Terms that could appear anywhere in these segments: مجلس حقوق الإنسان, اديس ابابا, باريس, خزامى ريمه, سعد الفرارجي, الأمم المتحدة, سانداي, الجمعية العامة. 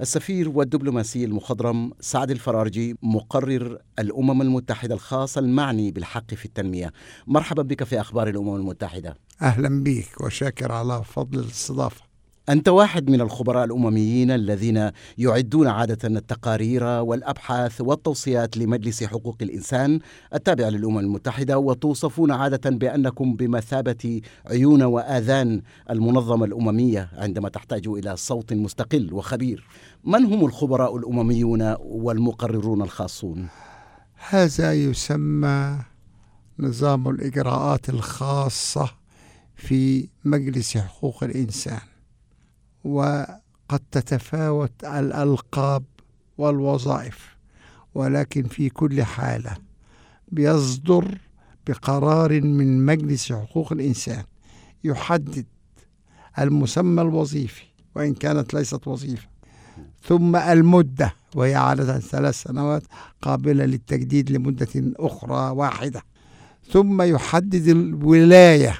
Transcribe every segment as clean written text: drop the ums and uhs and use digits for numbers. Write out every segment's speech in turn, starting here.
السفير والدبلوماسي المخضرم سعد الفرارجي، مقرر الأمم المتحدة الخاص المعني بالحق في التنمية. مرحبا بك في أخبار الأمم المتحدة. أهلا بك وشاكر على فضل الاستضافة. أنت واحد من الخبراء الأمميين الذين يعدون عادة التقارير والأبحاث والتوصيات لمجلس حقوق الإنسان التابع للأمم المتحدة، وتوصفون عادة بأنكم بمثابة عيون وآذان المنظمة الأممية عندما تحتاج إلى صوت مستقل وخبير. من هم الخبراء الأمميون والمقررون الخاصون؟ هذا يسمى نظام الإجراءات الخاصة في مجلس حقوق الإنسان، وقد تتفاوت الألقاب والوظائف، ولكن في كل حالة بيصدر بقرار من مجلس حقوق الإنسان يحدد المسمى الوظيفي وإن كانت ليست وظيفة، ثم المدة، وهي عادة 3 سنوات قابلة للتجديد لمدة أخرى واحدة، ثم يحدد الولاية،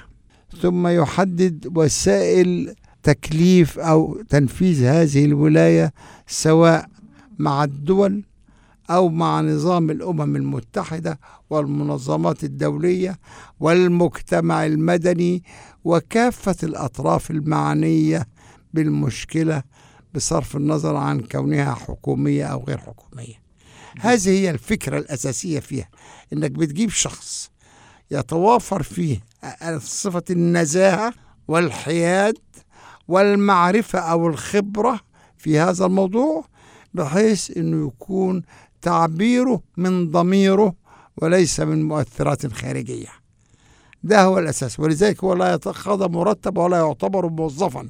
ثم يحدد وسائل تكليف أو تنفيذ هذه الولاية سواء مع الدول أو مع نظام الأمم المتحدة والمنظمات الدولية والمجتمع المدني وكافة الأطراف المعنية بالمشكلة، بصرف النظر عن كونها حكومية أو غير حكومية. هذه هي الفكرة الأساسية فيها، إنك بتجيب شخص يتوافر فيه صفة النزاهة والحياد والمعرفة أو الخبرة في هذا الموضوع، بحيث أنه يكون تعبيره من ضميره وليس من مؤثرات خارجية. ده هو الأساس، ولذلك هو لا يتقاضى مرتب ولا يعتبر موظفا،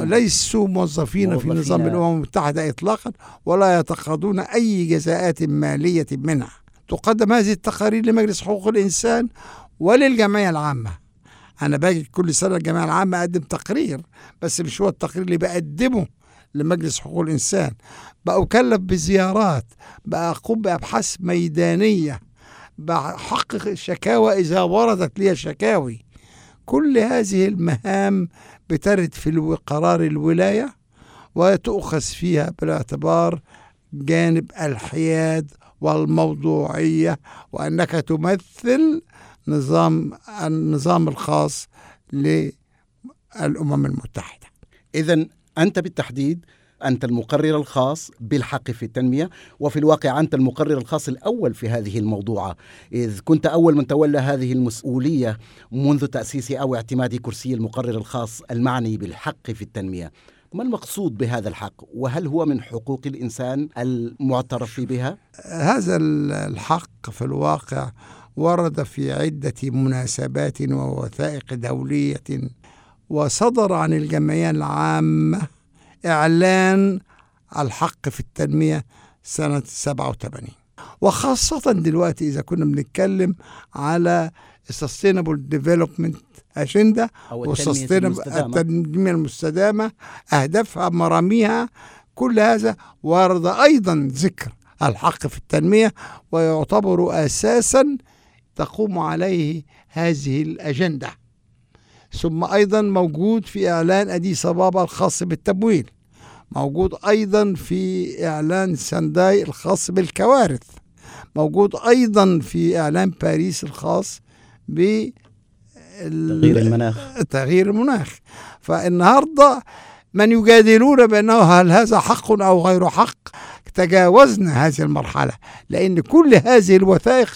ليسوا موظفين في نظام الأمم المتحدة إطلاقا، ولا يتقاضون أي جزاءات مالية منها. تقدم هذه التقارير لمجلس حقوق الإنسان وللجمعية العامة. أنا باجي كل سنة الجمعية العامة أقدم تقرير، بس مش هو التقرير اللي بقدمه لمجلس حقوق الإنسان. بأكلف بزيارات، بأقوم بأبحاث ميدانية، بحقق شكاوى إذا وردت لي شكاوي. كل هذه المهام بترد في قرار الولاية وتؤخذ فيها بالاعتبار جانب الحياد والموضوعية، وأنك تمثل النظام الخاص للأمم المتحدة. إذن أنت بالتحديد أنت المقرر الخاص بالحق في التنمية، وفي الواقع أنت المقرر الخاص الأول في هذه الموضوعة، إذ كنت أول من تولى هذه المسؤولية منذ تأسيس أو اعتماد كرسي المقرر الخاص المعني بالحق في التنمية. ما المقصود بهذا الحق، وهل هو من حقوق الإنسان المعترف بها؟ هذا الحق في الواقع ورد في عدة مناسبات ووثائق دولية، وصدر عن الجمعية العامة إعلان الحق في التنمية سنة 87، وخاصة دلوقتي إذا كنا بنتكلم على Sustainable Development Agenda أو التنمية المستدامة، أهدافها مراميها، كل هذا ورد أيضا ذكر الحق في التنمية، ويعتبر أساسا تقوم عليه هذه الأجندة. ثم أيضا موجود في إعلان اديس ابابا الخاص بالتمويل، موجود أيضا في إعلان سانداي الخاص بالكوارث، موجود أيضا في إعلان باريس الخاص بتغيير المناخ. فالنهاردة من يجادلون بأنه هل هذا حق أو غير حق، تجاوزنا هذه المرحلة، لأن كل هذه الوثائق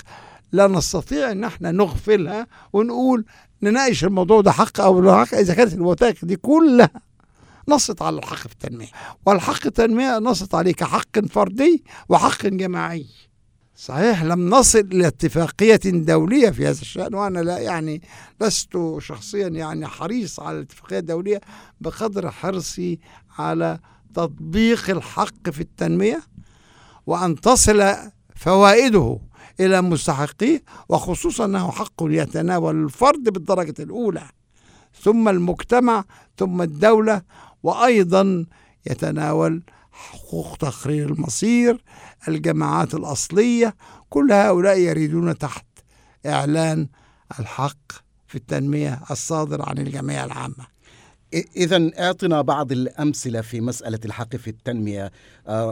لا نستطيع أن احنا نغفلها ونقول نناقش الموضوع ده حق أو لا حق، إذا كانت الوثائق دي كلها نصت على الحق في التنمية. والحق في التنمية نصت عليه كحق فردي وحق جماعي. صحيح لم نصل إلى اتفاقية دولية في هذا الشأن، وأنا لا يعني لست شخصيا يعني حريص على الاتفاقية الدولية بقدر حرصي على تطبيق الحق في التنمية، وأن تصل فوائده إلى مستحقيه، وخصوصا أنه حق يتناول الفرد بالدرجة الأولى، ثم المجتمع، ثم الدولة، وأيضا يتناول حقوق تقرير المصير، الجماعات الأصلية، كل هؤلاء يريدون تحت إعلان الحق في التنمية الصادر عن الجمعية العامة. إذن أعطنا بعض الأمثلة في مسألة الحق في التنمية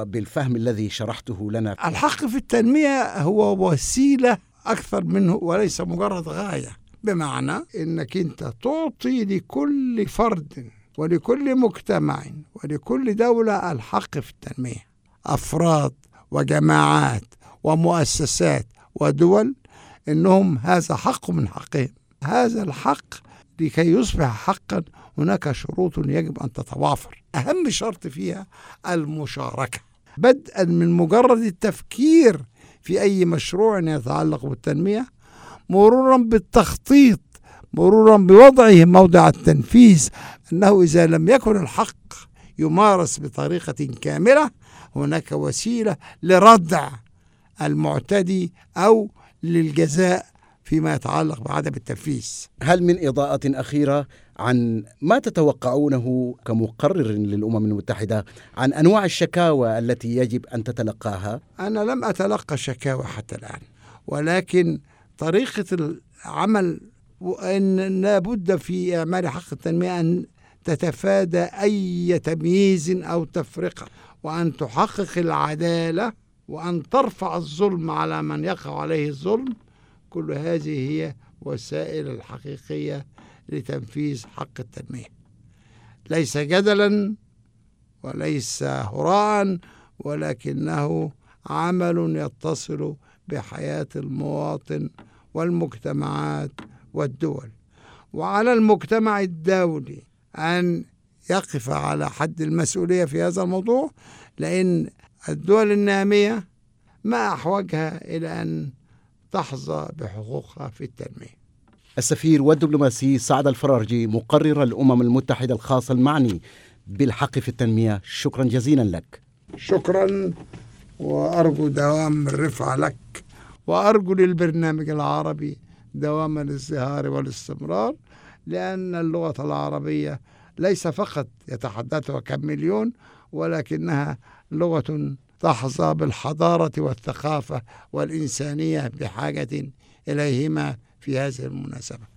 بالفهم الذي شرحته لنا. الحق في التنمية هو وسيلة أكثر منه وليس مجرد غاية، بمعنى أنك أنت تعطي لكل فرد ولكل مجتمع ولكل دولة الحق في التنمية، أفراد وجماعات ومؤسسات ودول، إنهم هذا حق من حقهم. هذا الحق لكي يصبح حقا هناك شروط يجب أن تتوافر، أهم شرط فيها المشاركة، بدءا من مجرد التفكير في أي مشروع يتعلق بالتنمية، مرورا بالتخطيط، مرورا بوضعه موضع التنفيذ، أنه إذا لم يكن الحق يمارس بطريقة كاملة هناك وسيلة لردع المعتدي أو للجزاء فيما يتعلق بعدم التنفيذ. هل من إضاءة أخيرة عن ما تتوقعونه كمقرر للأمم المتحدة عن أنواع الشكاوى التي يجب أن تتلقاها؟ أنا لم أتلقى شكاوى حتى الآن، ولكن طريقة العمل وأن لابد في أعمال حق التنمية أن تتفادى أي تمييز أو تفرقة، وأن تحقق العدالة، وأن ترفع الظلم على من يقع عليه الظلم. كل هذه هي وسائل الحقيقية لتنفيذ حق التنمية، ليس جدلا وليس هراء، ولكنه عمل يتصل بحياة المواطن والمجتمعات والدول. وعلى المجتمع الدولي أن يقف على حد المسؤولية في هذا الموضوع، لأن الدول النامية ما أحوجها إلى أن تحظى بحقوقها في التنمية. السفير والدبلوماسي سعد الفرارجي، مقرر الأمم المتحدة الخاص المعني بالحق في التنمية، شكرا جزيلا لك. شكرا، وأرجو دوام الرفعة لك، وأرجو للبرنامج العربي دوام الازدهار والاستمرار، لأن اللغة العربية ليس فقط يتحدثها كم مليون، ولكنها لغة تحظى بالحضارة والثقافة والإنسانية، بحاجة إليهما في هذه المناسبة.